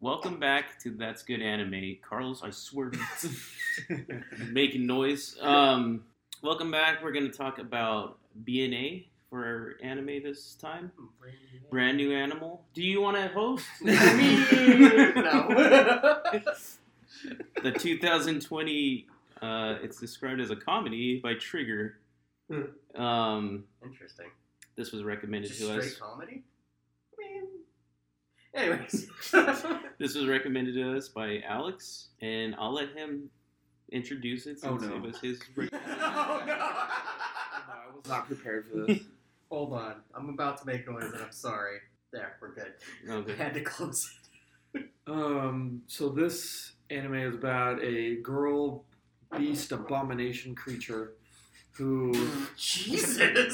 Welcome back to That's Good Anime. Carlos, I swear to making noise. Welcome back. We're going to talk about BNA for anime this time. Brand new Animal. Do you want to host? Me? No. The 2020, it's described as a comedy by Trigger. Interesting. This was recommended just to straight us. Straight comedy? Anyways. This was recommended to us by Alex, and I'll let him introduce it since it was his recommendation. Oh, no! I was not prepared for this. Hold on. I'm about to make noise, and I'm sorry. There, we're good. Okay. I had to close it. So this anime is about a girl beast abomination creature who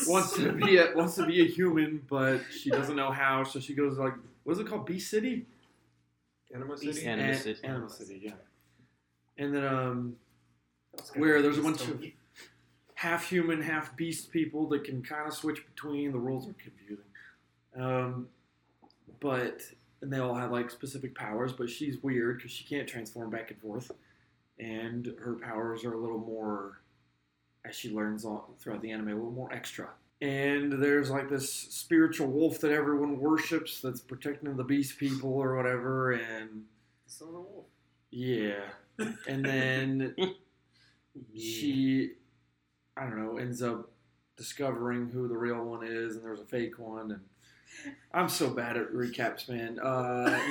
wants to be a human, but she doesn't know how, so she goes like, what is it called? Beast City? Anima City? Anima City, yeah. And then where there's a bunch of half human, half beast people that can kind of switch between. The roles are confusing. And they all have like specific powers, but she's weird because she can't transform back and forth. And her powers are a little more, as she learns throughout the anime, a little more extra. And there's like this spiritual wolf that everyone worships that's protecting the beast people or whatever. And it's not a wolf. Yeah. And then she, I don't know, ends up discovering who the real one is. And there's a fake one. And I'm so bad at recaps, man.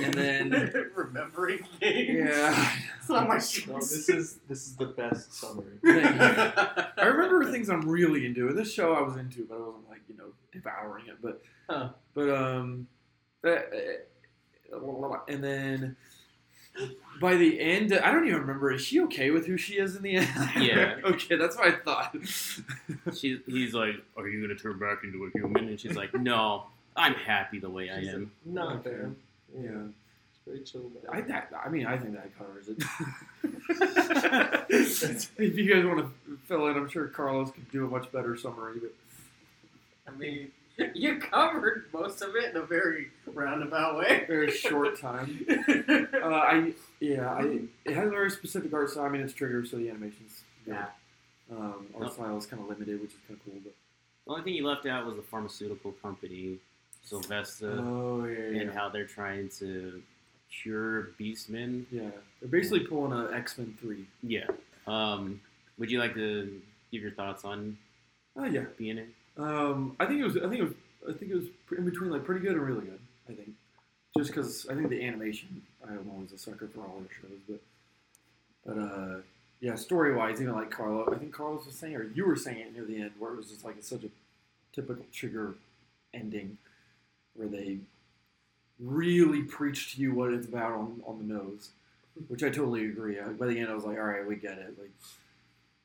And then remembering things. Yeah, it's not my show. This is the best summary. I remember things I'm really into. This show I was into, but I wasn't like devouring it. But and then by the end, I don't even remember. Is she okay with who she is in the end? Yeah. Okay, that's what I thought. He's like, "Are you gonna turn back into a human?" And she's like, "No. I'm happy the way I am." Not there. Yeah. It's very chill. I think that covers it. If you guys want to fill in, I'm sure Carlos could do a much better summary. But I mean, you covered most of it in a very roundabout way. Very short time. It has a very specific art style. I mean, it's Trigger, so the animation's good. Yeah. Art style is kind of limited, which is kind of cool. But the only thing you left out was the pharmaceutical company Sylvester, and how they're trying to cure Beastmen. Yeah, they're basically pulling an X-Men 3. Yeah. Would you like to give your thoughts on? Yeah, BNA. I think it was in between, like pretty good and really good. I think just because I think the animation, I'm always a sucker for all their shows, but yeah, story wise, like Carlos, I think Carlos was saying, or you were saying it near the end, where it was just like it's such a typical Trigger ending, where they really preach to you what it's about on the nose, which I totally agree. By the end, I was like, all right, we get it. Like,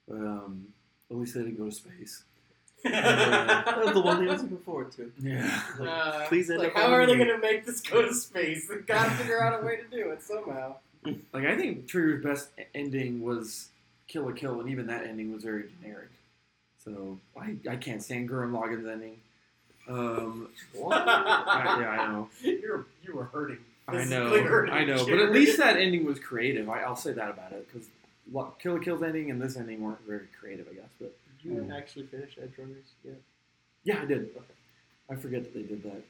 but at least they didn't go to space. That was the one thing I was looking forward to. Yeah. How are they going to make this go to space? They've got to figure out a way to do it somehow. Like, I think Trigger's best ending was Kill la Kill, and even that ending was very generic. So I can't stand Gurren Lagann's ending. I know. You were hurting. I know. But at least that ending was creative. I'll say that about it, because Kill la Kill's ending and this ending weren't very creative, I guess. But you didn't actually finish Edge Runners yet? Yeah, I did. Okay. I forget that they did that.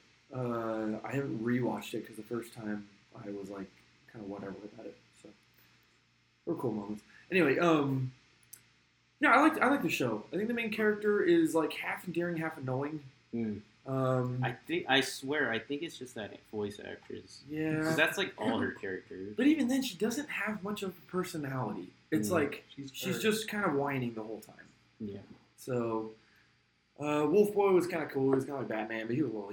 I haven't rewatched it because the first time I was like kind of whatever about it. So they were cool moments. Anyway, yeah, I like the show. I think the main character is like half endearing, half annoying. Mm. I think it's just that voice actress. Yeah, because that's like all her characters. But even then, she doesn't have much of a personality. It's like she's just kind of whining the whole time. Yeah. So, Wolf Boy was kind of cool. He was kind of like Batman, but he was a little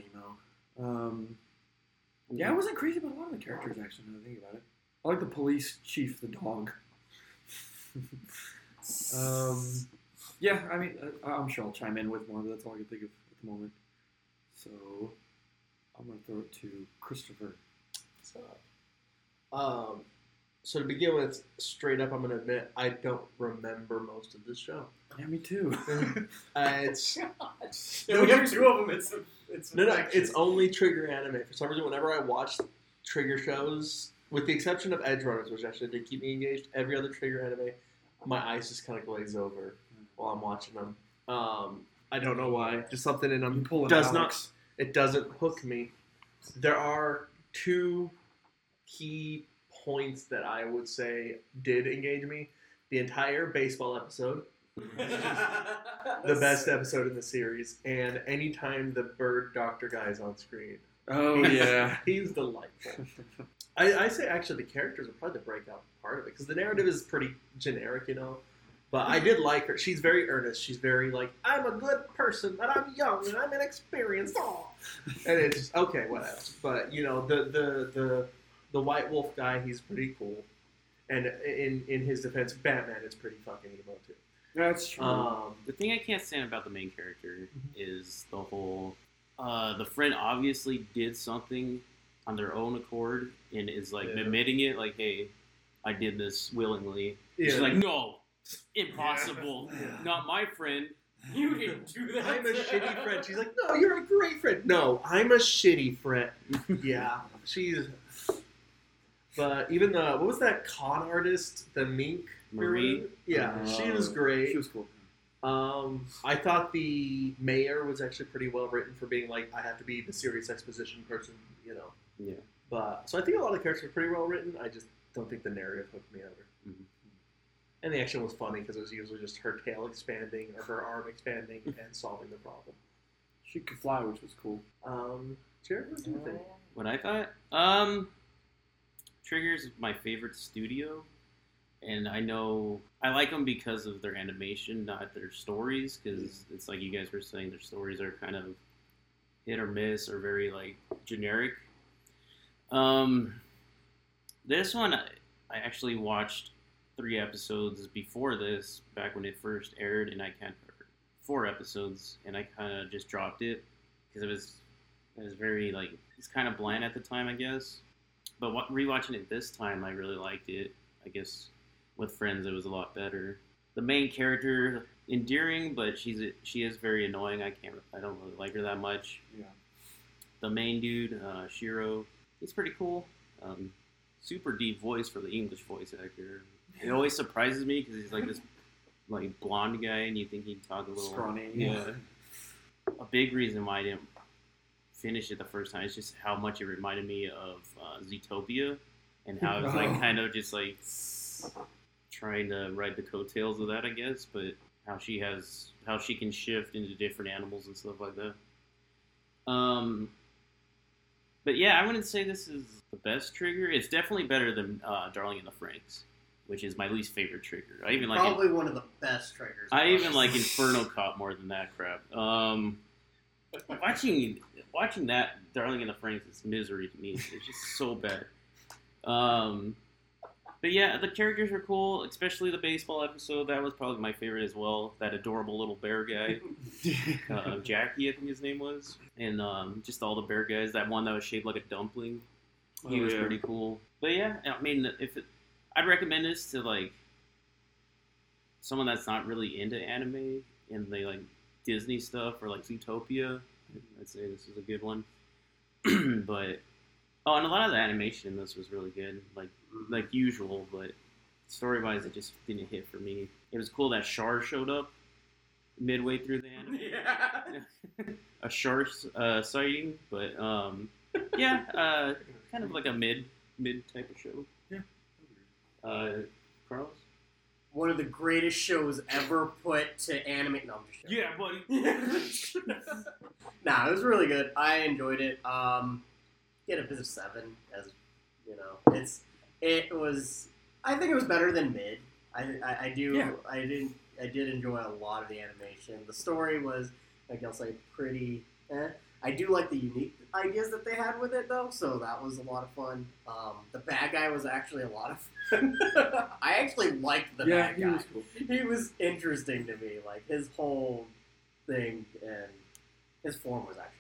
emo. Yeah, I wasn't crazy about a lot of the characters actually. Now I think about it, I like the police chief, the dog. Yeah, I mean, I'm sure I'll chime in with more, but that's all I can think of at the moment. So, I'm going to throw it to Christopher. So to begin with, straight up, I'm going to admit, I don't remember most of this show. Yeah, me too. We have two of them. It's only Trigger anime. For some reason, whenever I watch Trigger shows, With the exception of Edge Runners, which actually did keep me engaged, every other Trigger anime, my eyes just kind of glaze over while I'm watching them. I don't know why. Just something in them it doesn't hook me. There are two key points that I would say did engage me. The entire baseball episode, the best episode in the series, and anytime the bird doctor guy is on screen. Oh, yeah. He's delightful. I say, actually, the characters are probably the breakout part of it, because the narrative is pretty generic, you know? But I did like her. She's very earnest. She's very, like, I'm a good person, and I'm young, and I'm inexperienced. Aww. And it's just, okay, whatever. But, you know, the White Wolf guy, he's pretty cool. And in his defense, Batman is pretty fucking evil, too. That's true. The thing I can't stand about the main character is the whole... the friend obviously did something on their own accord and is, like, admitting it. Like, hey, I did this willingly. Yeah. She's like, no, impossible. Yeah. Not my friend. You didn't do that. I'm a shitty friend. She's like, no, you're a great friend. No, I'm a shitty friend. Yeah. She's... But even the... What was that con artist? The mink? Marie? Yeah, she was great. She was cool. I thought the mayor was actually pretty well written for being like, I have to be the serious exposition person, you know. Yeah. But so I think a lot of the characters are pretty well written. I just don't think the narrative hooked me over. Mm-hmm. And the action was funny because it was usually just her tail expanding or her arm expanding and solving the problem. She could fly, which was cool. Jared, what do you think? What I thought? Trigger's my favorite studio. And I know I like them because of their animation, not their stories, because it's like you guys were saying, their stories are kind of hit or miss or very, like, generic. This one, I actually watched 3 episodes before this, back when it first aired, and I kind of 4 episodes, and I kind of just dropped it because it was very, like, it's kind of bland at the time, I guess. But rewatching it this time, I really liked it, I guess. With friends, it was a lot better. The main character, endearing, but she is very annoying. I don't really like her that much. Yeah. The main dude, Shiro, he's pretty cool. Super deep voice for the English voice actor. It always surprises me because he's like this, like, blonde guy, and you think he'd talk a little scrawny. Yeah. A big reason why I didn't finish it the first time is just how much it reminded me of Zootopia, and how it was like kind of just like. Trying to ride the coattails of that, I guess, but how she can shift into different animals and stuff like that. But yeah, I wouldn't say this is the best Trigger. It's definitely better than Darling in the Franxx, which is my least favorite Trigger. I even like probably one of the best Triggers. I even like Inferno Cop more than that crap. Watching that Darling in the Franxx is misery to me. It's just so bad. But yeah, the characters are cool, especially the baseball episode. That was probably my favorite as well. That adorable little bear guy. Jackie, I think his name was. And just all the bear guys. That one that was shaped like a dumpling. He was pretty cool. But yeah, I mean, I'd recommend this to, like, someone that's not really into anime and they like Disney stuff or like Zootopia. I'd say this is a good one. But... Oh, and a lot of the animation in this was really good, like usual, but story-wise, it just didn't hit for me. It was cool that Char showed up midway through the anime. Yeah. A Char sighting, but yeah, kind of like a mid type of show. Yeah. Carlos? One of the greatest shows ever put to anime. No, I'm just joking. Yeah, buddy. Nah, it was really good. I enjoyed it. Get a bit of 7, as you know. It was. I think it was better than mid. I did enjoy a lot of the animation. The story was, like I'll say, pretty. I do like the unique ideas that they had with it though, so that was a lot of fun. The bad guy was actually a lot of fun. I actually liked the bad guy. He was cool. He was interesting to me. Like his whole thing and his form was actually.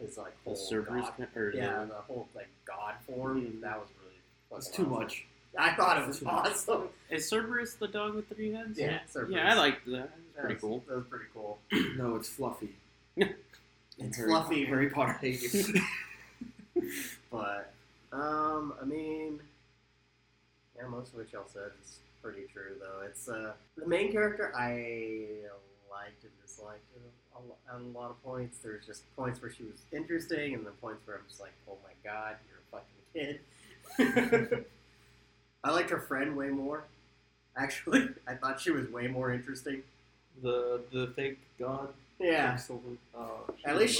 It's like whole the Cerberus god, the whole like god form. Mm-hmm. That was really. It's too much. I thought it was awesome. Is Cerberus the dog with 3 heads? Yeah, Cerberus. Yeah, I liked that. Pretty cool. That was pretty cool. No, it's Fluffy. It's Harry Fluffy. Harry Potter. But I mean. most of what y'all said is pretty true, though. It's the main character I liked and disliked on a lot of points. There's just points where she was interesting, and then points where I'm just like, oh my god, you're a fucking kid. I liked her friend way more. Actually, I thought she was way more interesting. The fake god. Yeah. At least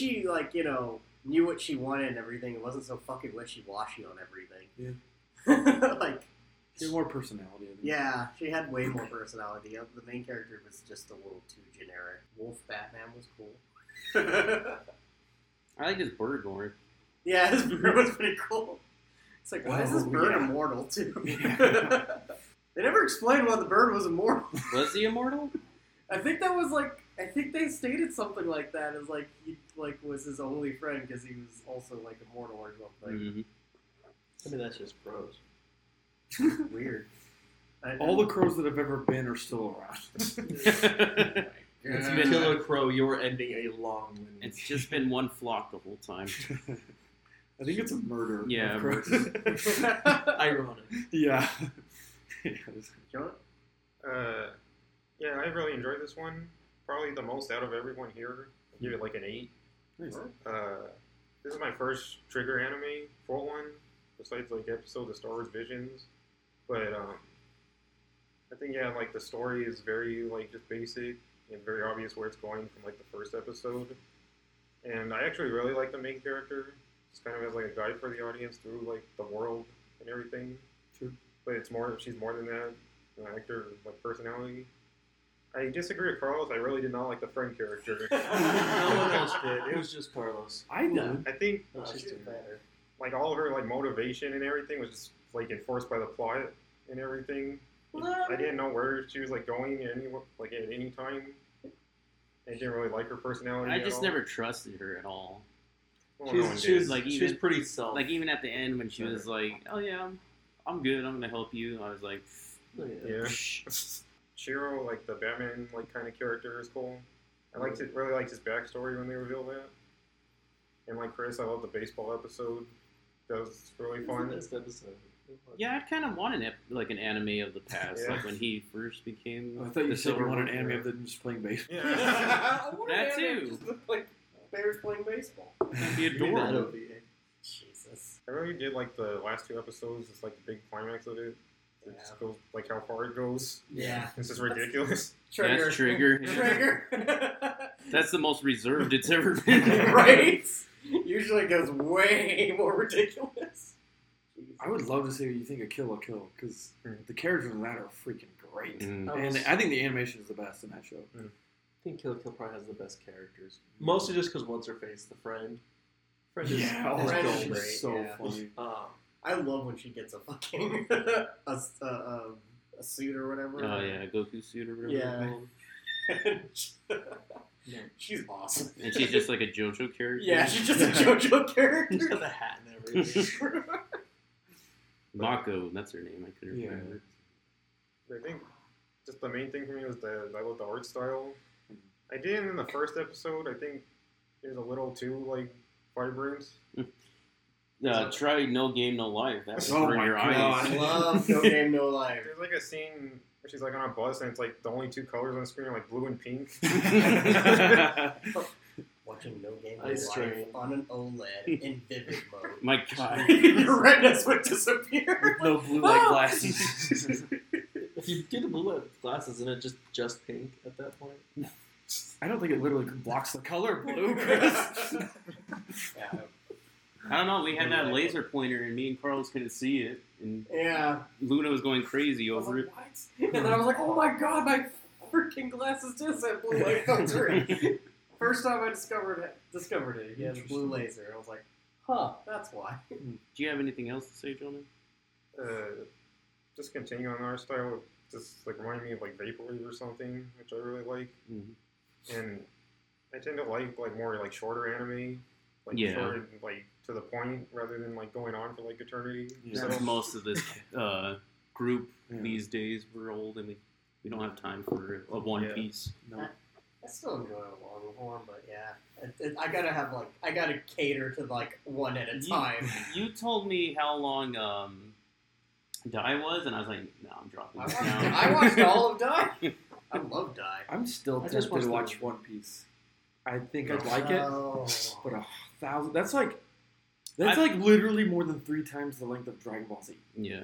she like, you know, knew what she wanted and everything. It wasn't so fucking wishy-washy on everything. Yeah. Like, she had more personality. Yeah, she had way more personality. The main character was just a little too generic. Wolf Batman was cool. I like his bird lore. Yeah, his bird was pretty cool. It's like, why is this bird immortal, too? Yeah. They never explained why the bird was immortal. Was he immortal? I think they stated something like that. As like he like was his only friend because he was also like immortal or something. Mm-hmm. I mean, that's just crows. Weird. All the crows that have ever been are still around. It's been Kill a Crow. You're ending a long lineage. It's just been one flock the whole time. I think it's a murder. Yeah, ironic. Yeah. John? Yeah, I really enjoyed this one. Probably the most out of everyone here. I'd give it like an 8. Nice. This is my first Trigger anime, full one, besides like episode of Star Wars Visions. But I think like the story is very like just basic and very obvious where it's going from like the first episode. And I actually really like the main character. Just kind of as like a guide for the audience through like the world and everything. True. But it's more, she's more than that, an actor, like personality. I disagree with Carlos. I really did not like the friend character. No one else did. It was just Carlos. I know. I think like all of her like motivation and everything was just like enforced by the plot and everything. I didn't know where she was like going at any time. I didn't really like her personality. I just never trusted her at all. Well, she was pretty self. Like even at the end when she was like, "Oh yeah, I'm good. I'm gonna help you." And I was like, oh, "Yeah." Shiro, like the Batman, like kind of character, is cool. I really liked his backstory when they revealed that. And like Chris, I love the baseball episode. That was really fun. The best episode. Yeah, I kind of want an anime of the past, like when he first became. I thought you said you wanted an anime of them just playing baseball. Yeah. That too. Bears playing baseball. That'd be adorable. Jesus. I really did like the last two episodes. It's like the big climax of it. It just goes like how far it goes. Yeah. This is ridiculous. Trigger. That's Trigger. Trigger. That's the most reserved it's ever been. Right? Usually it goes way more ridiculous. I would love to see what you think of Kill la Kill because the characters in that are freaking great. Mm. And I think the animation is the best in that show. Mm. I think Kill la Kill probably has the best characters. Mostly just because what's-her-face, the friend. Friend is so funny. I love when she gets a fucking a suit or whatever. Oh, yeah, a Goku suit or whatever. Yeah. She's awesome. And she's just like a JoJo character. Yeah, she's just a JoJo character. She has a hat and everything. Mako, that's her name. I couldn't remember. I think just the main thing for me was I love the art style. I didn't in the first episode. I think it was a little too, like, vibrant. Try No Game, No Life. That's for your eyes. I love No Game, No Life. There's, like, a scene where she's, like, on a bus, and it's, like, the only two colors on the screen are, like, blue and pink. Watching No Game, No Life on an OLED in vivid mode. My God. Your redness would disappear. With no blue light glasses. If you get a blue light glasses, isn't it just pink at that point? No. I don't think it literally blocks the color blue, Chris. Yeah. I don't know. We had that laser pointer, and me and Carlos couldn't see it. And Luna was going crazy over it. What? And then I was like, oh my god, my freaking glasses just have blue light filtering. First time I discovered it. Yeah, the blue laser. I was like, huh, that's why. Do you have anything else to say, gentlemen? Just continue on our style. Just like reminding me of like Vaporwave or something, which I really like. Mm-hmm. And I tend to like more like shorter anime, like short, like to the point, rather than like going on for like eternity. Yeah. That's most of this group these days. We're old and we don't have time for a one piece. No. I still enjoy a long form, but I gotta cater to like one at a time. You told me how long Die was, and I was like, no, I'm dropping this now. I watched all of Die. I love Die. I'm still tempted to watch One Piece. I think I'd like it, but 1,000. That's like literally more than 3 times the length of Dragon Ball Z. Yeah.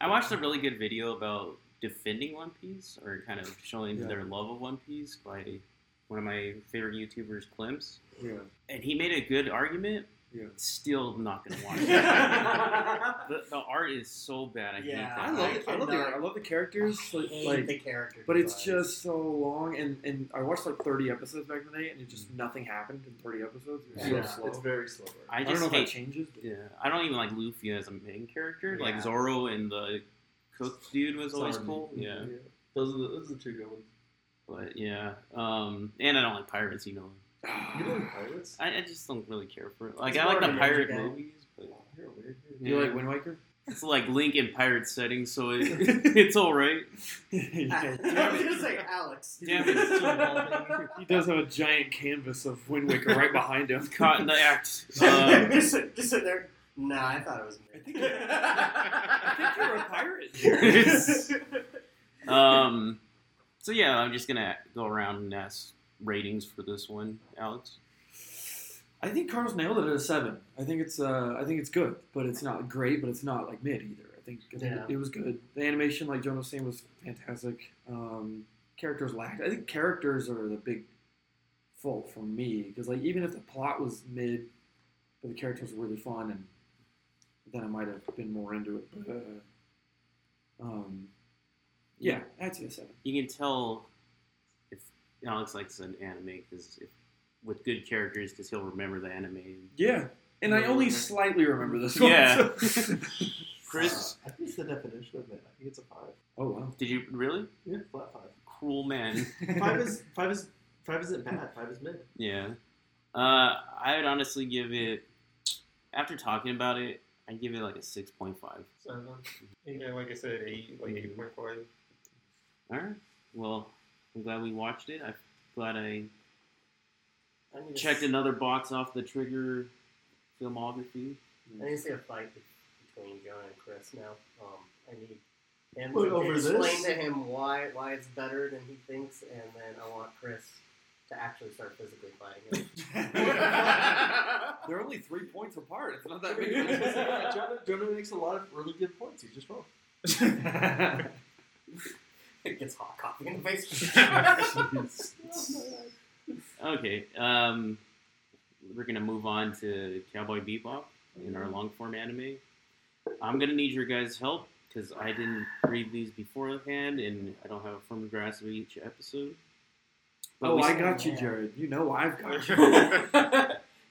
I watched a really good video about defending One Piece, or kind of showing their love of One Piece by one of my favorite YouTubers, Clemps. Yeah. And he made a good argument. Yeah. Still not gonna watch it. The art is so bad. I love the characters. I hate the characters, but it's just so long. And I watched like 30 episodes back in the day, and it just nothing happened in 30 episodes. It's so slow. It's very slow. I don't know if that changes. But... Yeah, I don't even like Luffy as a main character. Yeah. Like Zoro and the cook dude was always cool. Yeah, those are the two good ones. But and I don't like pirates. You know. You don't like pirates? I just don't really care for it. Like I like the pirate movies, but you're weird. Yeah. You like Wind Waker? It's like Link in pirate settings, so it's all right. I was gonna say Alex. Damn it! He does have a giant canvas of Wind Waker right behind him, caught in the act. Just sit there. Nah, I thought it was me. I think you're a pirate. So yeah, I'm just gonna go around and ask ratings for this one, Alex. I think Carl's nailed it at a 7. I think it's good, but it's not great, but it's not like mid either. I think it was good. The animation, like Jonah was saying, was fantastic. Characters lacked. I think characters are the big fault for me, because like even if the plot was mid, but the characters were really fun, and then I might have been more into it. But yeah, I'd say a 7. You can tell. Alex likes an anime with good characters because he'll remember the anime. Yeah, and I only slightly remember this one. Yeah, so. Chris, I think it's the definition of it. I think it's a 5. Oh wow! Did you really? Yeah, flat 5. Cruel man. 5 isn't bad. 5 is mid. Yeah, I would honestly give it. After talking about it, I give it like a 6.5. 7. Yeah, like I said, 8, like 8.5. All right. Well. I'm glad we watched it. I'm glad I checked another box off the Trigger filmography. I need to see a fight between John and Chris now. I need him to explain to him why it's better than he thinks, and then I want Chris to actually start physically fighting him. They're only 3 points apart. It's not that big. Jonah makes a lot of really good points. He's just wrong. It gets hot coffee in the face. Okay, we're going to move on to Cowboy Bebop in our long-form anime. I'm going to need your guys' help, because I didn't read these beforehand, and I don't have a firm grasp of each episode. But I got you, Jared. You know I've got you.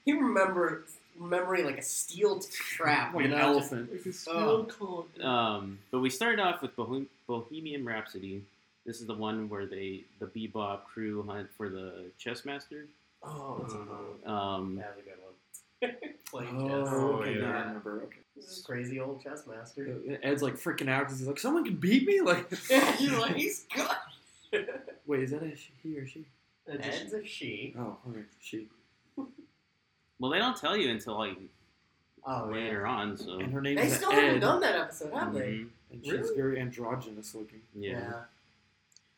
He remembering like a steel trap. Like an elephant. Like a steel but we started off with Bohemian Rhapsody. This is the one where the Bebop crew hunt for the chess master. Oh, that's a good one. Playing chess. Okay, now I remember. Okay. This crazy old chess master. Ed's like freaking out because he's like, someone can beat me? Like, you're like, he's good. Wait, is that he or she? Ed's a she. Oh, okay, she. Well, they don't tell you until, like, later on, so... And her name is Ed. They still haven't done that episode, have they? And she's very androgynous looking. Yeah.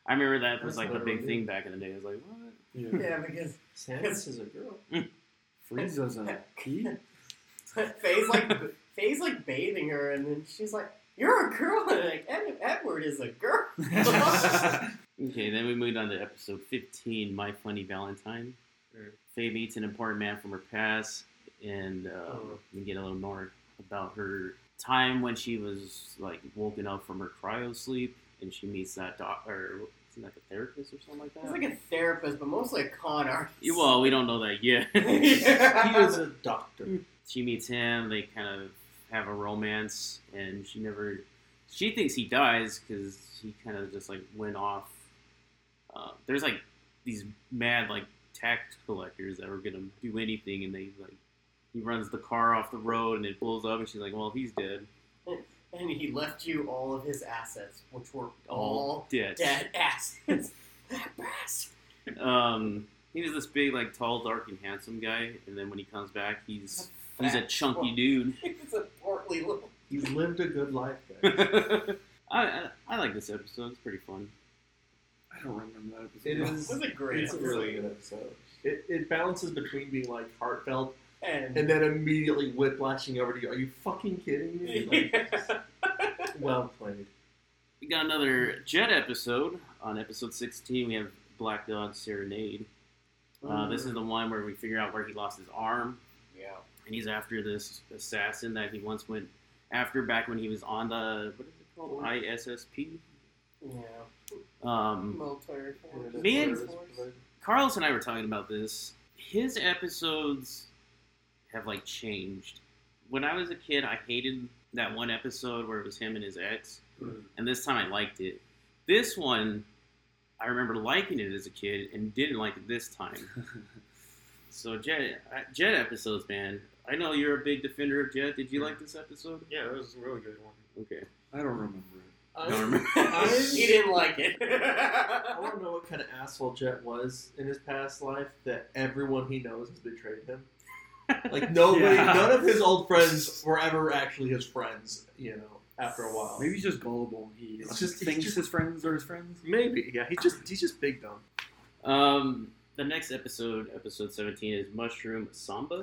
I remember that was, like, the big thing back in the day. I was like, what? Yeah because... Samus is a girl. Frieza's a key. Faye's, like, bathing her, and then she's like, you're a girl, and, like, Edward is a girl. Okay, then we moved on to episode 15, My Funny Valentine. Sure. Faye meets an important man from her past, and we get a little more about her time when she was like woken up from her cryo sleep, and she meets that doctor, isn't like a therapist or something like that. It's like a therapist, but mostly a con artist. Well, we don't know that yet. He was a doctor. She meets him. They kind of have a romance, and she thinks he dies because he kind of just like went off. There's like these mad like. Tax collectors that were gonna do anything, and he runs the car off the road and it blows up, and she's like, well, he's dead. And he left you all of his assets, which were all dead assets. He was this big, like, tall, dark, and handsome guy, and then when he comes back, he's a chunky dude. He's a portly little. He's lived a good life, guys. I like this episode. It's pretty fun. I don't remember that episode. It was a great episode. It's a really good episode. It balances between being like heartfelt and then immediately whiplashing over to you. Are you fucking kidding me? Like, well played. We got another Jet episode. On episode 16, we have Black Dog Serenade. This is the one where we figure out where he lost his arm. Yeah. And he's after this assassin that he once went after back when he was on the, what is it called? ISSP? Yeah. Military Force. Me and Carlos and I were talking about this. His episodes have, like, changed. When I was a kid, I hated that one episode where it was him and his ex. Mm. And this time I liked it. This one, I remember liking it as a kid and didn't like it this time. So Jet episodes, man. I know you're a big defender of Jet. Did you like this episode? Yeah, it was a really good one. Okay. I don't remember it. He didn't like it. I want to know what kind of asshole Jet was in his past life that everyone he knows has betrayed him. Like, nobody, none of his old friends were ever actually his friends, you know, after a while. Maybe he's just gullible. He thinks his friends are his friends. Maybe, yeah. He's just big dumb. The next episode, episode 17, is Mushroom Samba.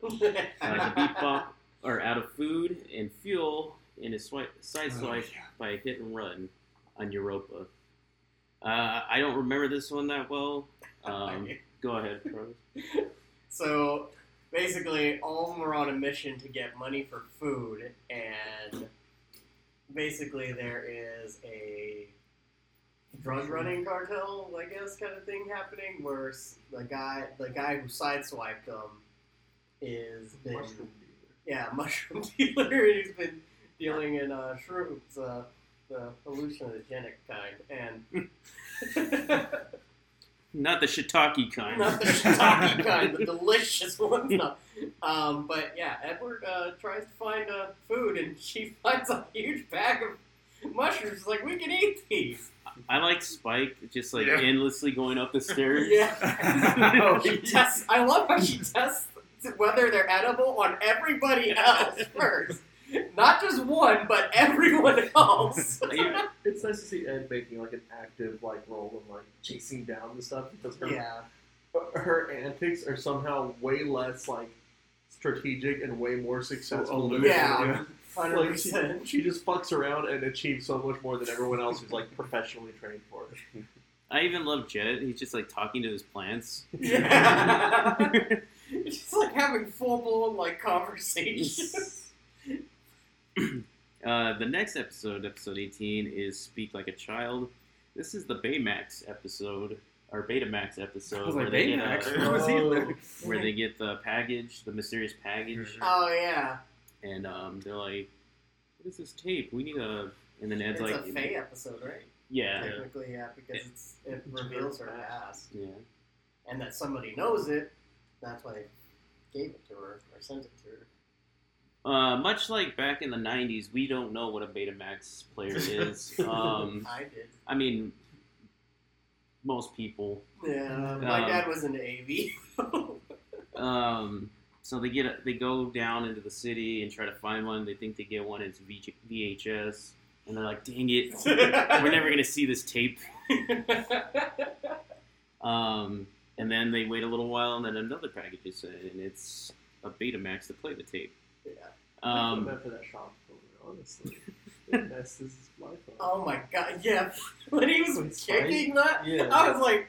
Like a beatbox, or out of food and fuel, in a side swipe by a hit and run on Europa. I don't remember this one that well. Go ahead, Carlos. So, basically, all of them are on a mission to get money for food, and basically there is a drug-running cartel, I guess, kind of thing happening, where the guy who sideswiped them is been, mushroom dealer, and he's been dealing in shrooms, the hallucinogenic kind, and not the shiitake kind. Not the shiitake kind, the delicious ones. No. But yeah, Edward tries to find food, and she finds a huge bag of mushrooms. She's like, we can eat these. I like Spike just like endlessly going up the stairs. Yeah, I love how she tests whether they're edible on everybody else first. Not just one, but everyone else. It's nice to see Ed making like an active like role in like chasing down the stuff because her antics are somehow way less like strategic and way more successful. Yeah, 100%. Like, she just fucks around and achieves so much more than everyone else who's like professionally trained for it. I even love Jed. He's just like talking to his plants. Yeah, he's just like having full blown like conversations. The next episode, episode 18, is Speak Like a Child. This is the Betamax episode. I was like, where they get the package, the mysterious package. Oh, yeah. And they're like, what is this tape? We need a... And then Ed's it's a Faye episode, right? Yeah. Technically, yeah, because it reveals her past. Yeah. And that somebody knows it. That's why they gave it to her, or sent it to her. Much like back in the 90s, we don't know what a Betamax player is. I did. I mean, most people. Yeah, my dad was an AV. So they go down into the city and try to find one. They think they get one. It's VHS. And they're like, dang it. We're never going to see this tape. And then they wait a little while, and then another package is sent, and it's a Betamax to play the tape. Yeah, I feel bad for that shop owner, honestly. It messes his life up. Oh my god, yeah. When he was kicking that, I was like,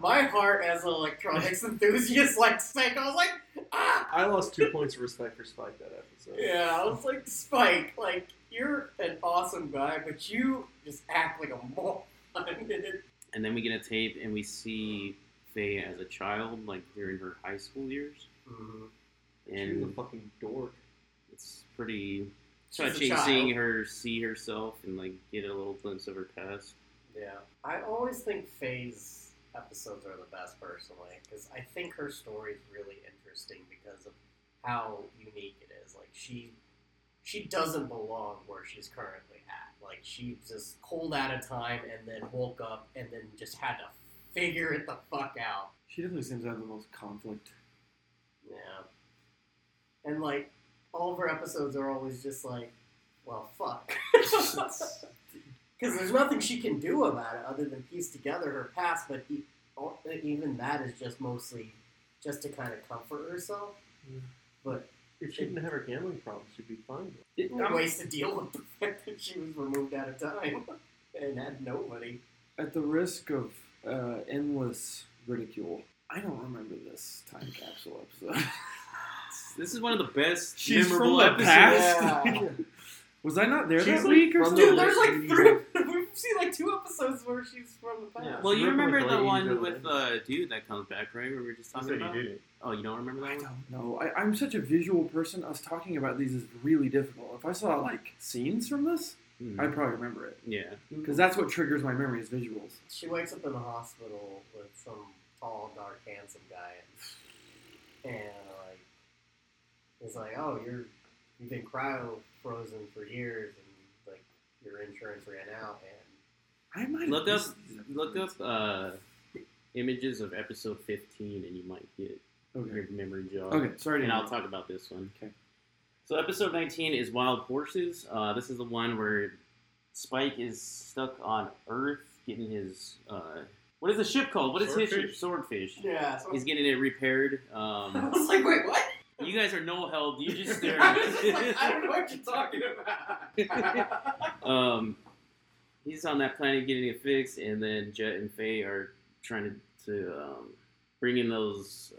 my heart as an electronics enthusiast, like, sank. I was like, ah! I lost 2 points of respect for Spike that episode. Yeah, I was like, Spike, like, you're an awesome guy, but you just act like a moron. And then we get a tape, and we see Faye as a child, like, during her high school years. Mm-hmm. And she's a fucking dork. It's pretty touching seeing her see herself and like get a little glimpse of her past. Yeah, I always think Faye's episodes are the best personally because I think her story is really interesting because of how unique it is. Like she doesn't belong where she's currently at. Like she just cold out of time and then woke up and then just had to figure it the fuck out. She definitely seems to have the most conflict. Yeah, and like. All of her episodes are always just like, well, fuck. Because there's nothing she can do about it other than piece together her past, but even that is just mostly just to kind of comfort herself. Yeah. But if she didn't have her gambling problems, she'd be fine. It was a ways to deal with the fact that she was removed out of time and had nobody. At the risk of endless ridicule, I don't remember this time capsule episode. This is one of the best She's memorable from the past? Yeah. Was I not there that week or something? Dude, there's like three. We've seen like two episodes where she's from the past. Yeah, well, you remember the one with the dude that comes back, right? Where we were just talking about? You did it. Oh, you don't remember that one? I don't know. I'm such a visual person. Us talking about these is really difficult. If I saw like scenes from this, I'd probably remember it. Yeah. Because that's what triggers my memory is visuals. She wakes up in the hospital with some tall, dark, handsome guy. And like, it's like, oh, you've been cryo frozen for years, and like your insurance ran out. And I might look up images of episode 15, and you might get your memory jog. Okay, sorry. And I'll talk about this one. Okay. So episode 19 is Wild Horses. This is the one where Spike is stuck on Earth, getting his what is the ship called? What is his ship? Swordfish. Yeah. He's getting it repaired. I was like, wait, what? You guys are no help. You just stare at me. I don't know what you're talking about. He's on that planet getting it fixed, and then Jet and Faye are trying to bring in those,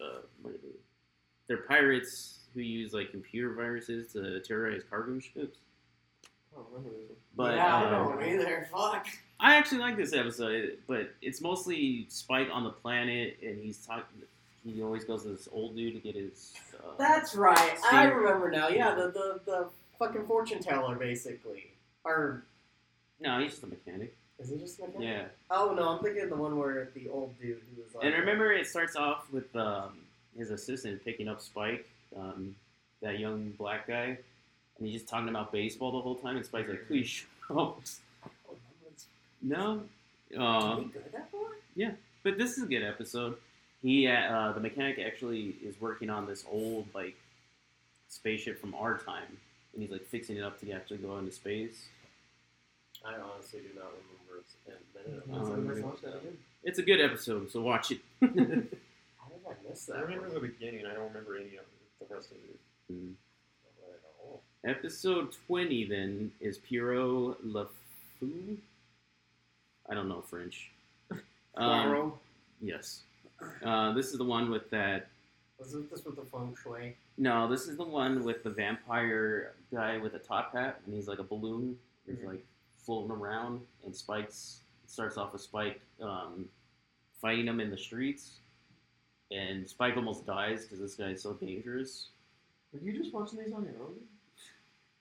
they're pirates who use like computer viruses to terrorize cargo ships. I don't remember this one. But, yeah, I don't know either. Fuck. I actually like this episode, but it's mostly Spike on the planet, and he's talking. He always goes to this old dude to get his... That's right. Steam. I remember now. Yeah, the fucking fortune teller, basically. Or... No, he's just a mechanic. Is he just a mechanic? Yeah. Oh, no, I'm thinking of the one where the old dude who was like... And remember, it starts off with his assistant picking up Spike, that young black guy, and he's just talking about baseball the whole time, and Spike's like, please shut up. No. Can we go that far? Yeah, but this is a good episode. He, the mechanic actually is working on this old, like, spaceship from our time. And he's, like, fixing it up to actually go into space. I honestly do not remember. It's a good episode, so watch it. How did I miss that? I remember the beginning. I don't remember any of the rest of it. Mm-hmm. Episode 20, then, is Pierrot Le Fou? I don't know French. Yes. This is the one with that... Wasn't this with the feng shui? No, this is the one with the vampire guy with a top hat, and he's like a balloon. He's like floating around, and starts off with Spike fighting him in the streets, and Spike almost dies because this guy is so dangerous. Were you just watching these on your own?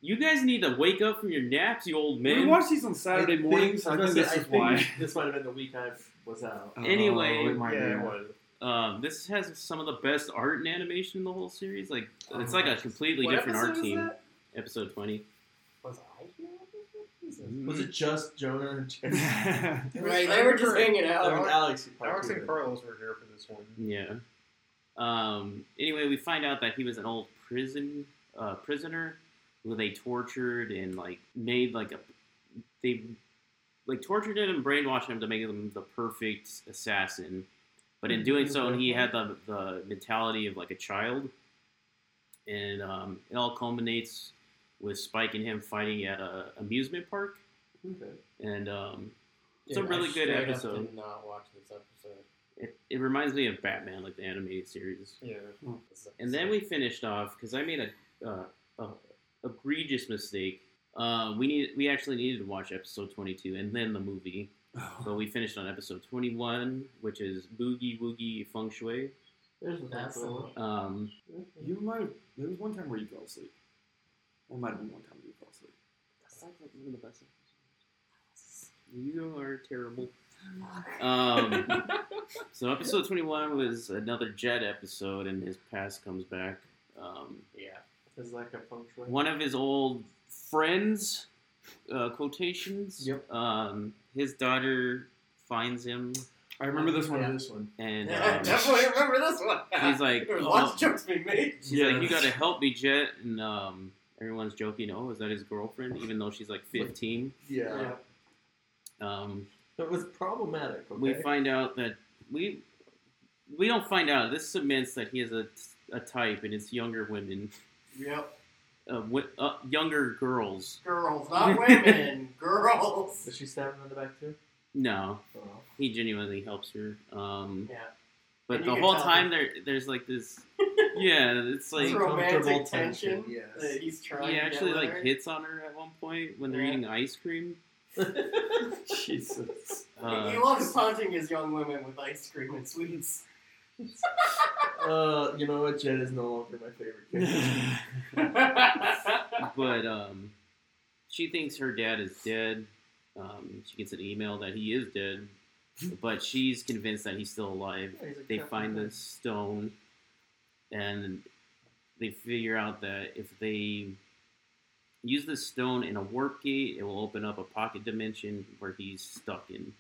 You guys need to wake up from your naps, you old men. We watch these on Saturday mornings. I think this is why. This might have been the week I was out. Anyway, this has some of the best art and animation in the whole series. Like, it's like a completely different art team. That? Episode 20. Was I here? Was it just Jonah and Jerry? Right, they were just hanging out. Alex and Carlos were here for this one. Yeah. Anyway, we find out that he was an old prisoner. Where they tortured and like made like tortured him and brainwashed him to make him the perfect assassin, but in doing so he had the mentality of like a child, and it all culminates with Spike and him fighting at a amusement park. Okay. And it's a really good episode. I did not watch this episode. It reminds me of Batman, like the animated series. Yeah. And then we finished off because I made a egregious mistake. We actually needed to watch episode 22 and then the movie. So we finished on episode 21, which is Boogie Woogie Feng Shui. There's an You might. There was one time where you fell asleep. Or might have been one time where you fell asleep. That's like one of the best episodes. You are terrible. So episode 21 was another Jet episode, and his past comes back. Yeah. Is like a feng shui. One of his old friends, quotations. Yep. His daughter finds him. I remember this one. Yeah. This one. And I definitely remember this one. He's like, there's lots of jokes being made. She's like, you gotta help me, Jet. And everyone's joking, oh, is that his girlfriend? Even though she's like 15. Yeah. It was problematic. Okay? We find out that we don't find out. This cements that he has a type, and it's younger women. Yep. Younger girls. Girls, not women. Girls. Does she stab him in the back too? No. Oh. He genuinely helps her. Yeah. But the whole time there's like this. Yeah, it's like romantic tension. Yes. That he's trying. He actually like hits on her at one point when they're eating ice cream. Jesus. He loves taunting his young women with ice cream and sweets. You know what? Jed is no longer my favorite character. But she thinks her dad is dead. She gets an email that he is dead, but she's convinced that he's still alive. Yeah, they find the stone, and they figure out that if they use the stone in a warp gate, it will open up a pocket dimension where he's stuck in.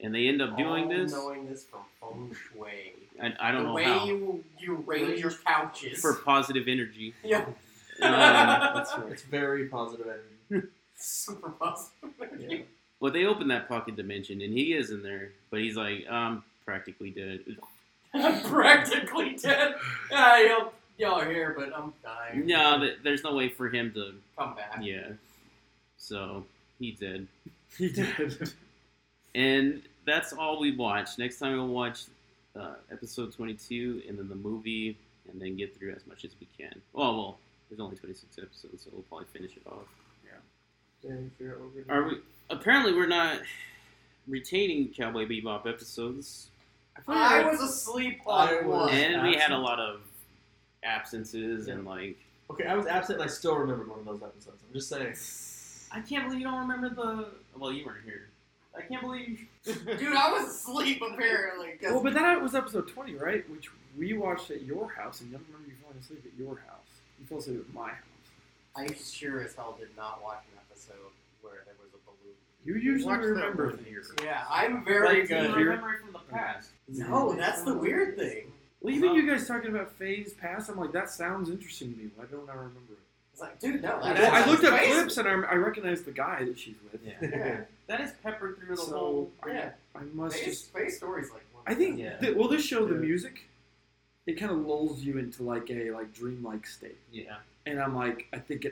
And they end up doing this. Knowing this from feng shui. I don't know how. The way you range your couches. For positive energy. Yeah. That's right. It's very positive energy. Super positive energy. Yeah. Well, they open that pocket dimension, and he is in there, but he's like, I'm practically dead. I'm practically dead? Y'all are here, but I'm dying. No, there's no way for him to... come back. Yeah. So, he did. He did. And that's all we watch. Next time we'll watch episode 22 and then the movie and then get through as much as we can. Well, there's only 26 episodes, so we'll probably finish it off. Yeah. Then figure out what we're doing. Apparently we're not retaining Cowboy Bebop episodes. I was asleep on one. And we had a lot of absences and like... Okay, I was absent and I still remembered one of those episodes. I'm just saying. I can't believe you don't remember Well, you weren't here. I can't believe... Dude, I was asleep, apparently. Well, but that was episode 20, right? Which we watched at your house, and you don't remember you falling asleep at your house. You fell asleep at my house. I sure as hell did not watch an episode where there was a balloon. You usually remember things. Yeah, I'm very good. You remember it from the past. No, that's the weird thing. Well, even you guys talking about phase past, I'm like, that sounds interesting to me. Why don't I remember it? It's like, dude, no. I looked up clips, and I recognized the guy that she's with. Yeah. That is peppered through the whole... Yeah. I must space stories like one. I think... Yeah. This show, the music, it kind of lulls you into like a dreamlike state. Yeah. And I'm like, I think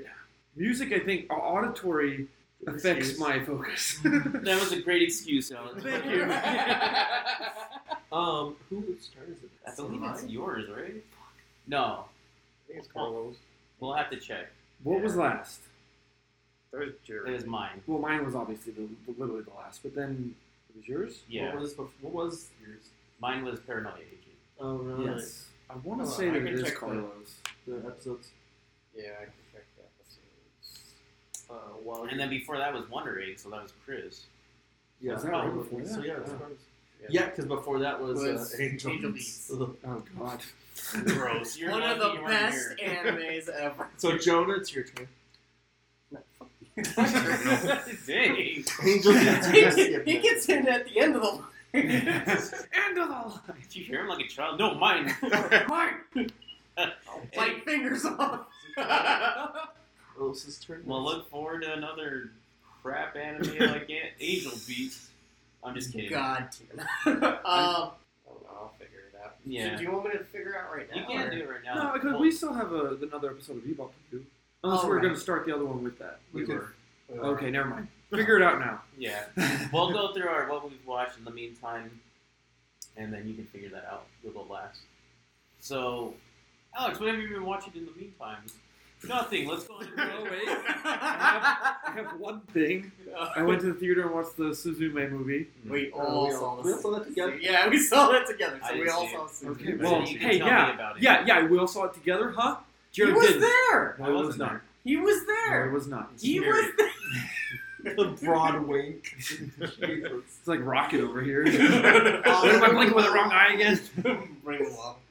music, I think, auditory affects my focus. That was a great excuse, Alan. Thank you. Who started it? I believe it's yours, right? Fuck. No. I think it's Carlos. We'll have to check. What was last? It was mine. Well, mine was obviously literally the last, but then it was yours? Yeah. What was yours? Mine was Paranoia Agent. Oh, really? Yes. I want to say that it is Carlos. The episodes. Yeah, I can check the episodes. And then before that was Wonder Egg, so that was Chris. Yeah, is that right before that? Yeah, because before that was Angel Beats. Oh, God. Gross. One of the best animes ever. So, Jonah, it's your turn. Dang. He gets in at the end of the line. End of the line. Did you hear him like a child? No, mine. Mine. Like fingers off. Closest turn. Well, look forward to another crap anime like Angel Beats. I'm just kidding. God damn. I'll figure it out. Yeah. So do you want me to figure it out right now? You can't do it right now. No, because we still have another episode of Bebop to do. Unless we're going to start the other one with that. We were. Okay, never mind. Figure it out now. Yeah. We'll go through what we've watched in the meantime, and then you can figure that out. We'll go last. So, Alex, what have you been watching in the meantime? Nothing. Let's go. Oh, wait. I have one thing. I went to the theater and watched the Suzume movie. We all saw that together. Yeah, we saw that together. So we all saw Suzume. Okay, well, hey, we all saw it together, huh? Jared didn't. There. No, I was not. He was there. No, I was not. He was there. The broad wink. It's like Rocket over here. What if I blink with the wrong eye again?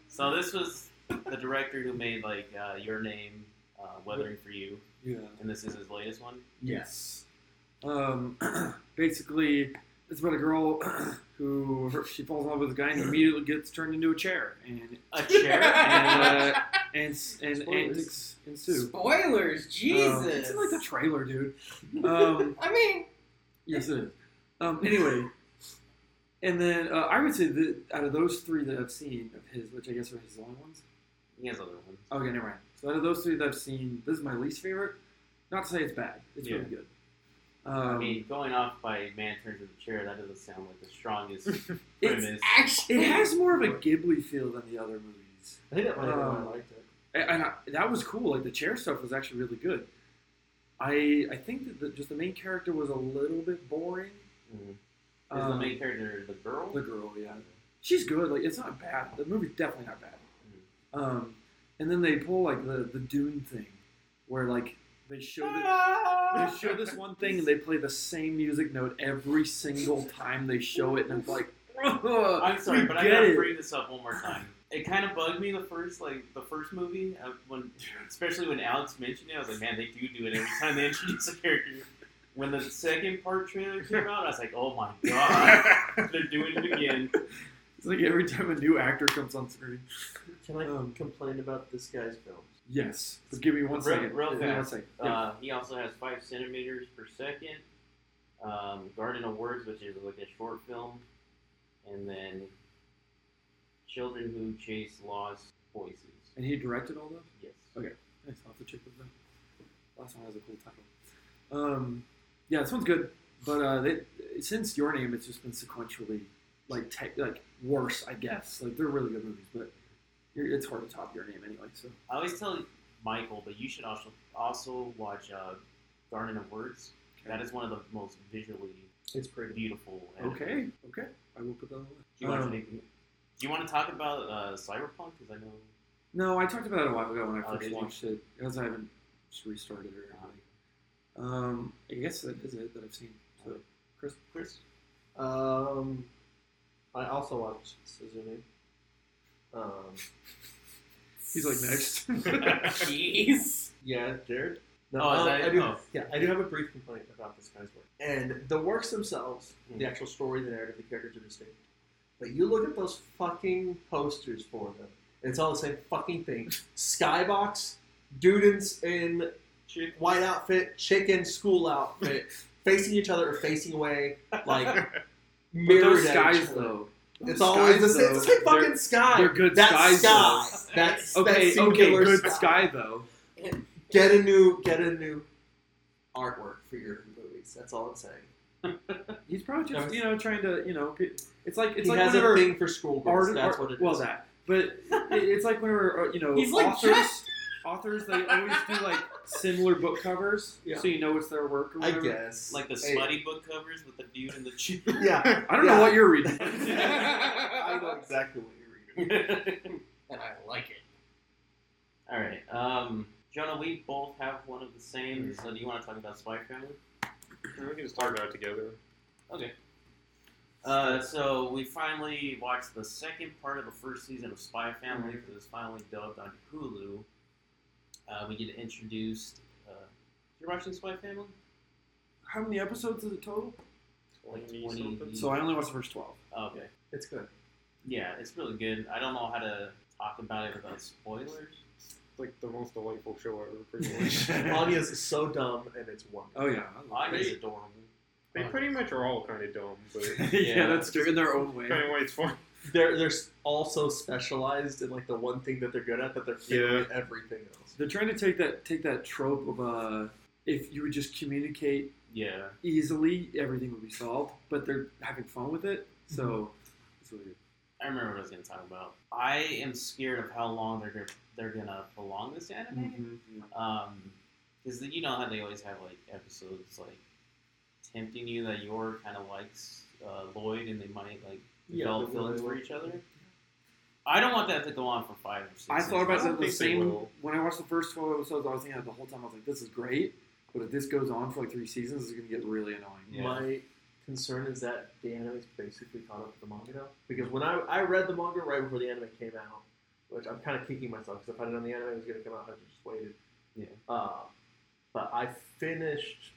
So this was the director who made like Your Name, Weathering for You. Yeah. And this is his latest one? Yes. Basically, it's about a girl who she falls in love with a guy and immediately gets turned into a chair. And And spoilers, Jesus! It's in like the trailer, dude. I mean, yes, it is. Anyway, and then I would say that out of those three that I've seen of his, which I guess are his long ones. He has other ones. Okay, never mind. So out of those three that I've seen, this is my least favorite. Not to say it's bad. It's really good. I mean, going off by Man Turns in the Chair, that doesn't sound like the strongest premise. Actually, it has more of a Ghibli feel than the other movies. I think that might have been I liked it. And that was cool. Like, the chair stuff was actually really good. I think that just the main character was a little bit boring. Mm-hmm. Is the main character the girl? The girl, yeah. She's good. Like, it's not bad. The movie's definitely not bad. Mm-hmm. And then they pull, like, the Dune thing, where, like, They show this one thing and they play the same music note every single time they show it, and it's like, I'm sorry, but I gotta bring this up one more time. It kind of bugged me the first movie, especially when Alex mentioned it. I was like, man, they do it every time they introduce a character. When the second part trailer came out, I was like, oh my god, they're doing it again. It's like every time a new actor comes on screen. Can I complain about this guy's film? Yes, but give me one second. Real fast. Yeah. He also has 5 centimeters per second. Garden of Words, which is like a short film, and then Children Who Chase Lost Voices. And he directed all those? Yes. Okay. Nice. I'll have to check with them. Last one has a cool title. Yeah, this one's good, but since Your Name, it's just been sequentially like worse, I guess. Like, they're really good movies, but. It's hard to top Your Name anyway, so. I always tell Michael, but you should also watch Garden of Words. Okay. That is one of the most visually beautiful. Anime. Okay. I will put that away. Do you want to talk about Cyberpunk? Because I know. No, I talked about it a while ago when I first watched it, because I haven't just restarted it or anything. I guess that is it that I've seen. So, Chris? I also watched Suzume. He's like next. Jeez. Yeah, Jared. No, I do have a brief complaint about this guy's work. And the works themselves, the actual story, the narrative, the characters are distinct. But you look at those fucking posters for them, and it's all the same fucking thing. Skybox, dudes in white outfit, chicken school outfit, facing each other or facing away, like mirror skies though. It's always the same. It's like fucking sky. They're good skies. That's okay. Good sky though. Get a new artwork for your movies. That's all I'm saying. He's probably just trying to it's like he has a thing for schoolgirls. That's what it is. Well, that. But it's like whenever he's like authors they always do like similar book covers, so you know it's their work or whatever. I guess. Like the smutty book covers with the dude and the chick. Yeah. I don't know what you're reading. I know exactly what you're reading. And I like it. Alright. Jonah, we both have one of the same, so do you want to talk about Spy Family? We can just talk about it together. Okay. So we finally watched the second part of the first season of Spy Family, because it was finally dubbed on Hulu. We get introduced. You're watching Spy Family? How many episodes is it total? Like 20. So I only watched the first 12. Oh, okay. It's good. Yeah, it's really good. I don't know how to talk about it without spoilers. It's like the most delightful show ever, pretty much. Anya's is so dumb, and it's wonderful. Oh, yeah. Anya's adorable. They pretty much are all kind of dumb, but... yeah, that's true. In their own way. Kind of way it's fun. They're also specialized in like the one thing that they're good at that they're failing at everything else. They're trying to take that trope of if you would just communicate easily, everything would be solved. But they're having fun with it, so it's really good. I remember what I was going to talk about. I am scared of how long they're going to prolong this anime, because you know how they always have like episodes like tempting you that Yor kind of likes Lloyd, and they might like. Yeah, all feelings for each other. I don't want that to go on for 5 or 6. I thought about that the same when I watched the first 12 episodes. I was thinking that the whole time. I was like, "This is great," but if this goes on for like 3 seasons, it's going to get really annoying. Yeah. My concern is that the anime is basically caught up to the manga now. Because when I read the manga right before the anime came out, which I'm kind of kicking myself because if I didn't know the anime was going to come out, I just waited. Yeah. But I finished.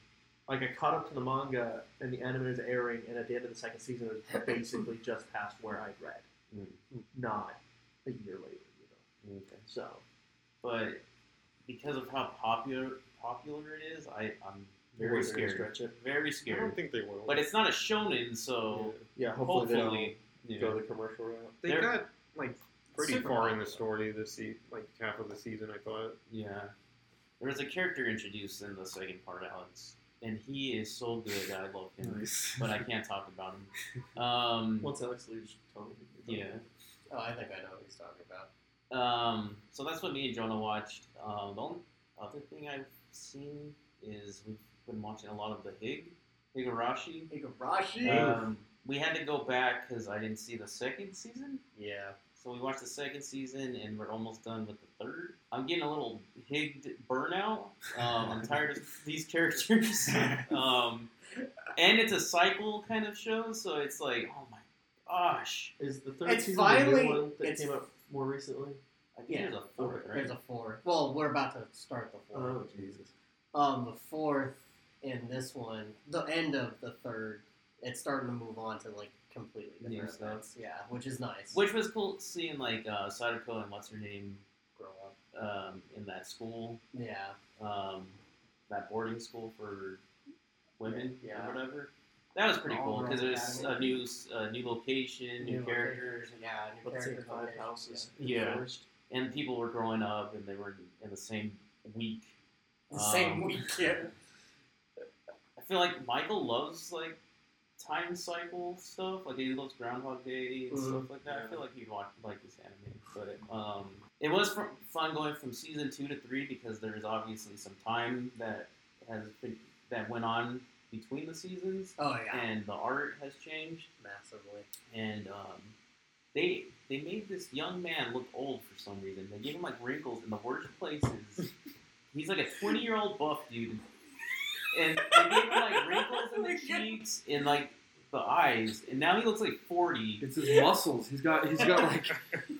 Like, I caught up to the manga, and the anime is airing, and at the end of the second season, it was basically just past where I read. Not a year later, you know. Okay. So, but because of how popular it is, I'm very scared. Stretch it. Very scared. I don't think they will. But it's not a shonen, so yeah. Hopefully they don't go the commercial route. They got like pretty far in the story half of the season, I thought. Yeah. There was a character introduced in the second part, Alex, and he is so good. I love him, nice. But I can't talk about him. Once Alex leaves, tell me. Yeah. Oh, I think I know what he's talking about. So that's what me and Jonah watched. The only other thing I've seen is we've been watching a lot of the Higurashi. We had to go back because I didn't see the second season. Yeah. So we watched the second season, and we're almost done with the third. I'm getting a little higged burnout. I'm tired of these characters. And it's a cycle kind of show, so it's like, oh my gosh. Is the third season the new one that came up more recently? Yeah, there's a fourth, right? There's a fourth. Well, we're about to start the fourth. Oh, Jesus. The fourth in this one, the end of the third, it's starting to move on to, like, completely different events. Yeah, which is nice. Which was cool seeing, like, Sadako and what's-her-name grow up in that school. Yeah. That boarding school for women or whatever. That was pretty cool, because it was a new location, new characters. Yeah, new characters. Five houses. Yeah. And people were growing up, and they were in the same week. Yeah. I feel like Michael loves, like, time cycle stuff, like he loves Groundhog Day and stuff like that. Yeah. I feel like he liked this anime, but it was fun going from season 2 to 3 because there's obviously some time that went on between the seasons. Oh yeah, and the art has changed massively. And they made this young man look old for some reason. They gave him like wrinkles in the worst places. He's like a 20-year-old buff dude. And they gave him, like, wrinkles in the cheeks and, like, the eyes. And now he looks like 40. It's his muscles. He's got like,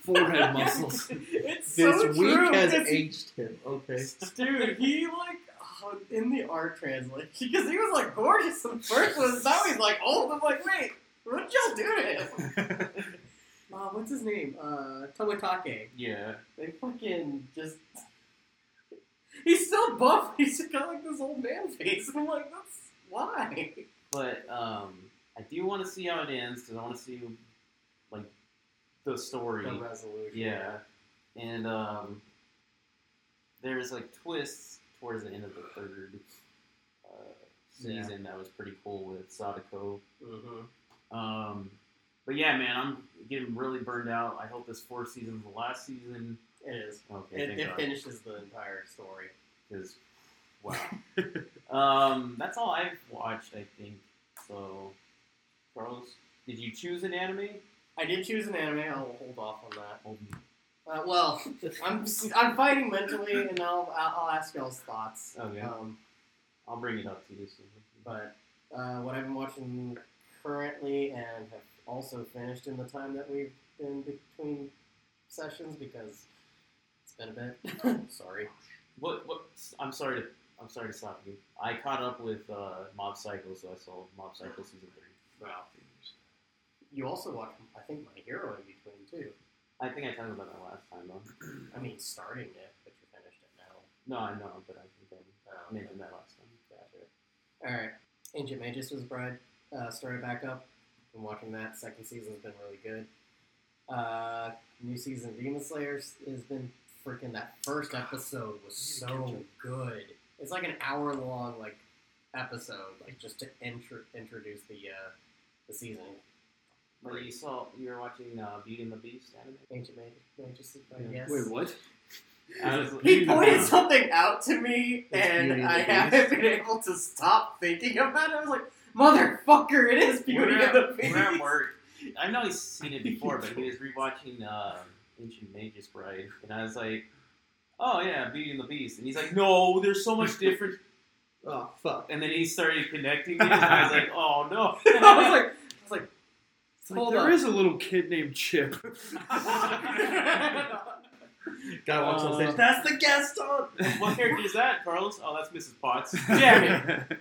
forehead muscles. It's so true. This week has aged him. Okay. Dude, he, like, in the art translation. Because he was, like, gorgeous in the first one. Now he's, like, old. I'm like, wait, what did y'all do to him? What's his name? Towatake. Yeah. They fucking just... He's still buff. He's just got like this old man face. I'm like, that's why. But I do want to see how it ends because I want to see like the story, the resolution. Yeah, and there's like twists towards the end of the third season that was pretty cool with Sadako. Mm-hmm. But yeah, man, I'm getting really burned out. I hope this fourth season's the last season. It is. Okay, it finishes the entire story. Because, wow. That's all I've watched, I think. So, Carlos, did you choose an anime? I did choose an anime. I'll hold off on that. Well, I'm fighting mentally, and I'll ask y'all's thoughts. Okay. I'll bring it up to you soon. But what I've been watching currently, and have also finished in the time that we've been between sessions, because... been a bit. Sorry. What? I'm sorry to stop you. I caught up with Mob Psycho, so I saw Mob Psycho season 3. Wow. You also watched, I think, My Hero in between too. I think I talked about that last time though. I mean, starting it, but you finished it now. No, I know, but I think I mentioned that last time. Gotcha. All right. Ancient Magus' Bride started back up. Been watching that. Second season's been really good. New season of Demon Slayer has been. Freaking that first episode was so good. It's like an hour long like episode, like just to introduce the season. Well, you were watching Beauty and the Beast anime? Ancient Magus. Yes. Wait, what? He pointed something out to me, and I haven't been able to stop thinking about it. I was like, motherfucker, it is Beauty and the Beast. We're at work. I know he's seen it before, but he was rewatching. Ancient Magus Bride, and I was like, oh yeah, Beauty and the Beast, and he's like, no, there's so much different. Oh fuck. And then he started connecting me, and I was like, oh no. And I was like hold up. There is a little kid named Chip. Gotta watch those things. That's the guest on. What character is that, Carlos? Oh, that's Mrs. Potts. Damn it.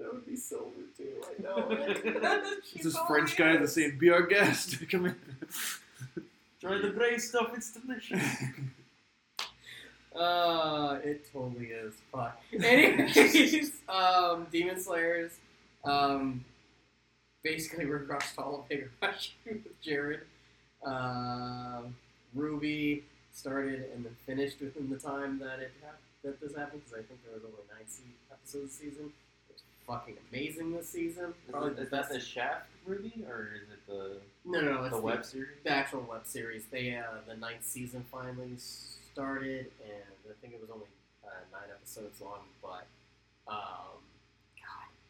That would be Silver too, I know. It's this French guy that's saying, be our guest. Come in. Try the gray stuff, it's delicious. It totally is. Fuck. Anyways, Demon Slayers, basically regressed all of Bigger Rush with Jared. Ruby started and then finished within the time that this happened, because I think there was only 9 episodes this season. It's fucking amazing this season. Is that the Shaft Ruby, or is it the it's the web series? The actual web series. They the 9th season finally started, and I think it was only 9 episodes long. But God,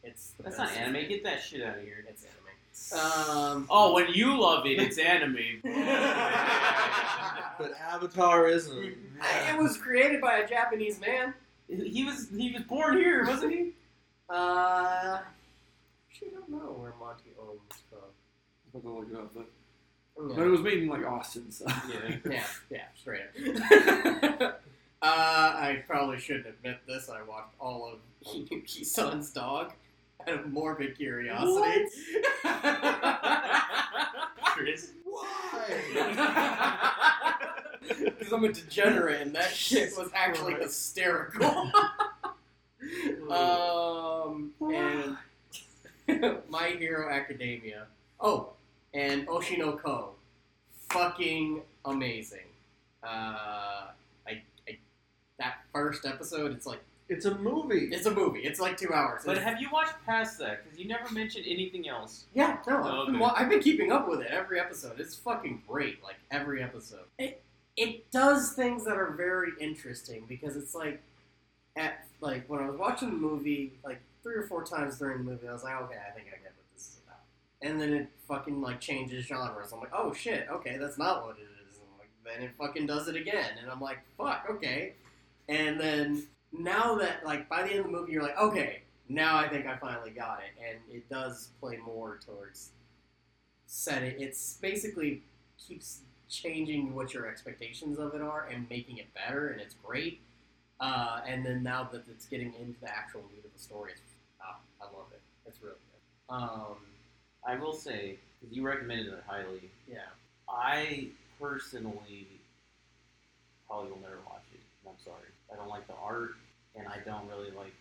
it's the that's not anime. Get that shit out of here. It's anime. When you love it, it's anime. But Avatar isn't. It was created by a Japanese man. He was born here, wasn't he? Actually, I don't know where Monty Ohm was from. I'm gonna look it up, but it was made in like Austin, so yeah, straight up. I probably shouldn't admit this. I watched all of Yuki-san's dog. Out of morbid curiosity. Chris. Why? Because I'm a degenerate and that shit was actually hysterical. And My Hero Academia. Oh, and Oshinoko. Fucking amazing. That first episode, it's like, it's a movie. It's a movie. It's like 2 hours. But have you watched past that? Because you never mentioned anything else. Yeah, no. I've been keeping up with it every episode. It's fucking great. Like, every episode. It does things that are very interesting because it's like, when I was watching the movie, like, 3 or 4 times during the movie, I was like, okay, I think I get what this is about. And then it fucking, like, changes genres. I'm like, oh, shit, okay, that's not what it is. And like, then it fucking does it again. And I'm like, fuck, okay. And then... now that, like, by the end of the movie, you're like, okay, now I think I finally got it. And it does play more towards setting. It's basically keeps changing what your expectations of it are and making it better, and it's great. And then now that it's getting into the actual meat of the story, I love it. It's really good. I will say, because you recommended it highly. Yeah. I personally probably will never watch it. I'm sorry. I don't like the art, and I don't really like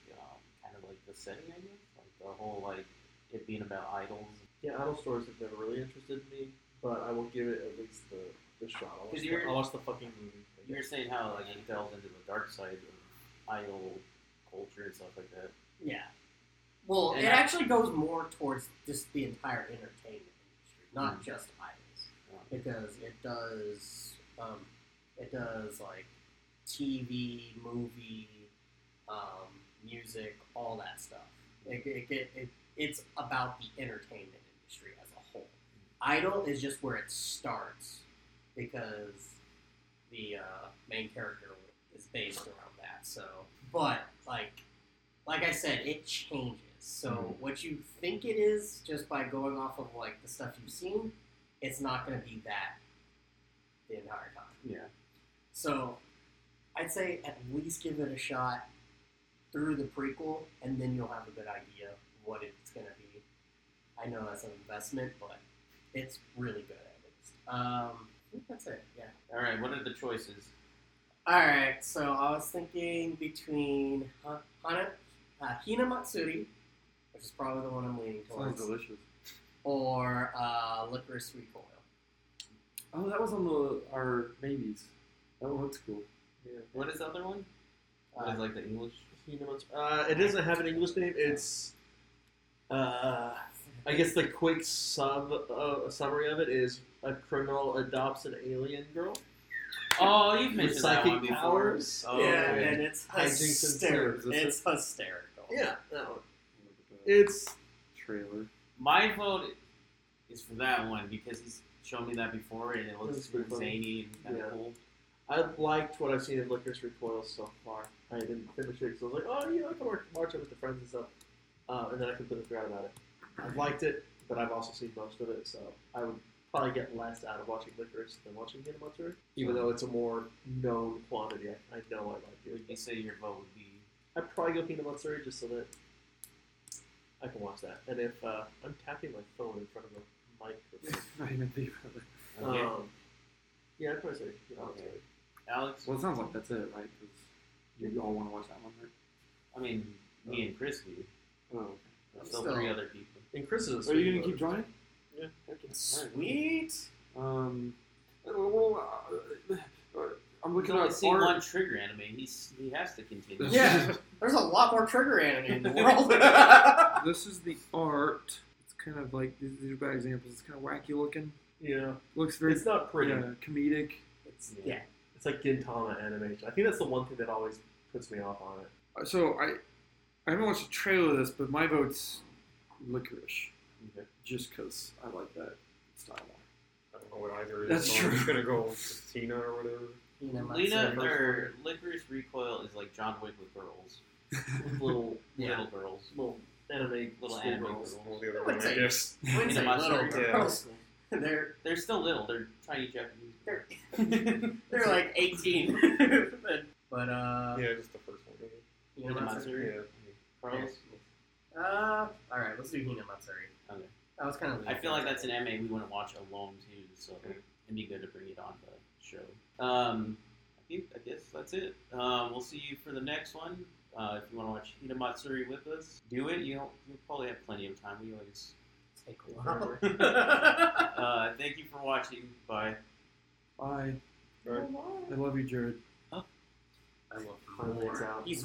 kind of like the setting, I guess. Like the whole like it being about idols. Yeah, idol stories have never really interested me, but I will give it at least the shot. I'll watch the fucking movie. You were saying how like it delves into the dark side of idol culture and stuff like that. Yeah. Well, and it actually goes more towards just the entire entertainment industry, not just idols, because it does like. TV, movie, music, all that stuff. It's about the entertainment industry as a whole. Idol is just where it starts because the main character is based around that. So, but like I said, it changes. So what you think it is, just by going off of like the stuff you've seen, it's not going to be that the entire time. Yeah. So. I'd say at least give it a shot through the prequel, and then you'll have a good idea what it's going to be. I know that's an investment, but it's really good at least. I think that's it, yeah. All right, what are the choices? All right, so I was thinking between Hina Matsuri, which is probably the one I'm leaning towards. Sounds delicious. Or Lycoris Recoil. Oh, that was on our babies. That one looks cool. Yeah. What is the other one? What is like the English? It doesn't have an English name. It's, I guess the quick summary of it is a criminal adopts an alien girl. Oh, you've mentioned that one before. Powers. Oh, yeah, okay. And it's hysterical. It's hysterical. Yeah, that one. It's trailer. My vote is for that one because he's shown me that before, and it looks zany and kind of cool. I liked what I've seen in Lycoris Recoil so far. I didn't finish it because I was like, oh, I can watch it with the friends and stuff. And then I completely forgot about it. I liked it, but I've also seen most of it, so I would probably get less out of watching Lycoris than watching Hina Matsuri. Even though it's a more known quantity, I know I like it. Would you say your vote would be? I'd probably go Hina Matsuri just so that I can watch that. And if I'm tapping my phone in front of a mic, I didn't think about it. Yeah, I'd probably say Hina Matsuri. Alex? Well, it sounds like that's it, right? Because you all want to watch that one, right? I mean, me and Chris do. Oh, okay. There's still 3 other people. And Chris is Are you going to keep joining? Yeah. Sweet! I'm looking at seeing one Trigger anime. He has to continue. Yeah, there's a lot more Trigger anime in the world. This is the art. It's kind of like, these are bad examples. It's kind of wacky looking. Yeah. Looks very... It's not pretty. Comedic. It's, yeah. It's like Gintama animation. I think that's the one thing that always puts me off on it. So, I haven't watched a trailer of this, but my vote's Lycoris. Okay. Just because I like that style more. I don't know what either is. That's true. I'm going to go with Tina or whatever. Lena or Lycoris Recoil is like John Wick with girls. With little girls. Little anime girls. Yes. Little girls. They're still little. They're tiny Japanese. They're like 18. But yeah, just the first one. Hina Matsuri. Yeah. All right, let's do Hina Matsuri. Okay. That was kind of. I feel like that's an anime we want to watch alone too, so it'd be good to bring it on the show. I guess that's it. We'll see you for the next one. If you want to watch Hina Matsuri with us, do it. You'll probably have plenty of time. We always take a while. Thank you for watching. Bye. Bye. Jared. I love you, Jared. Huh? I love you. He's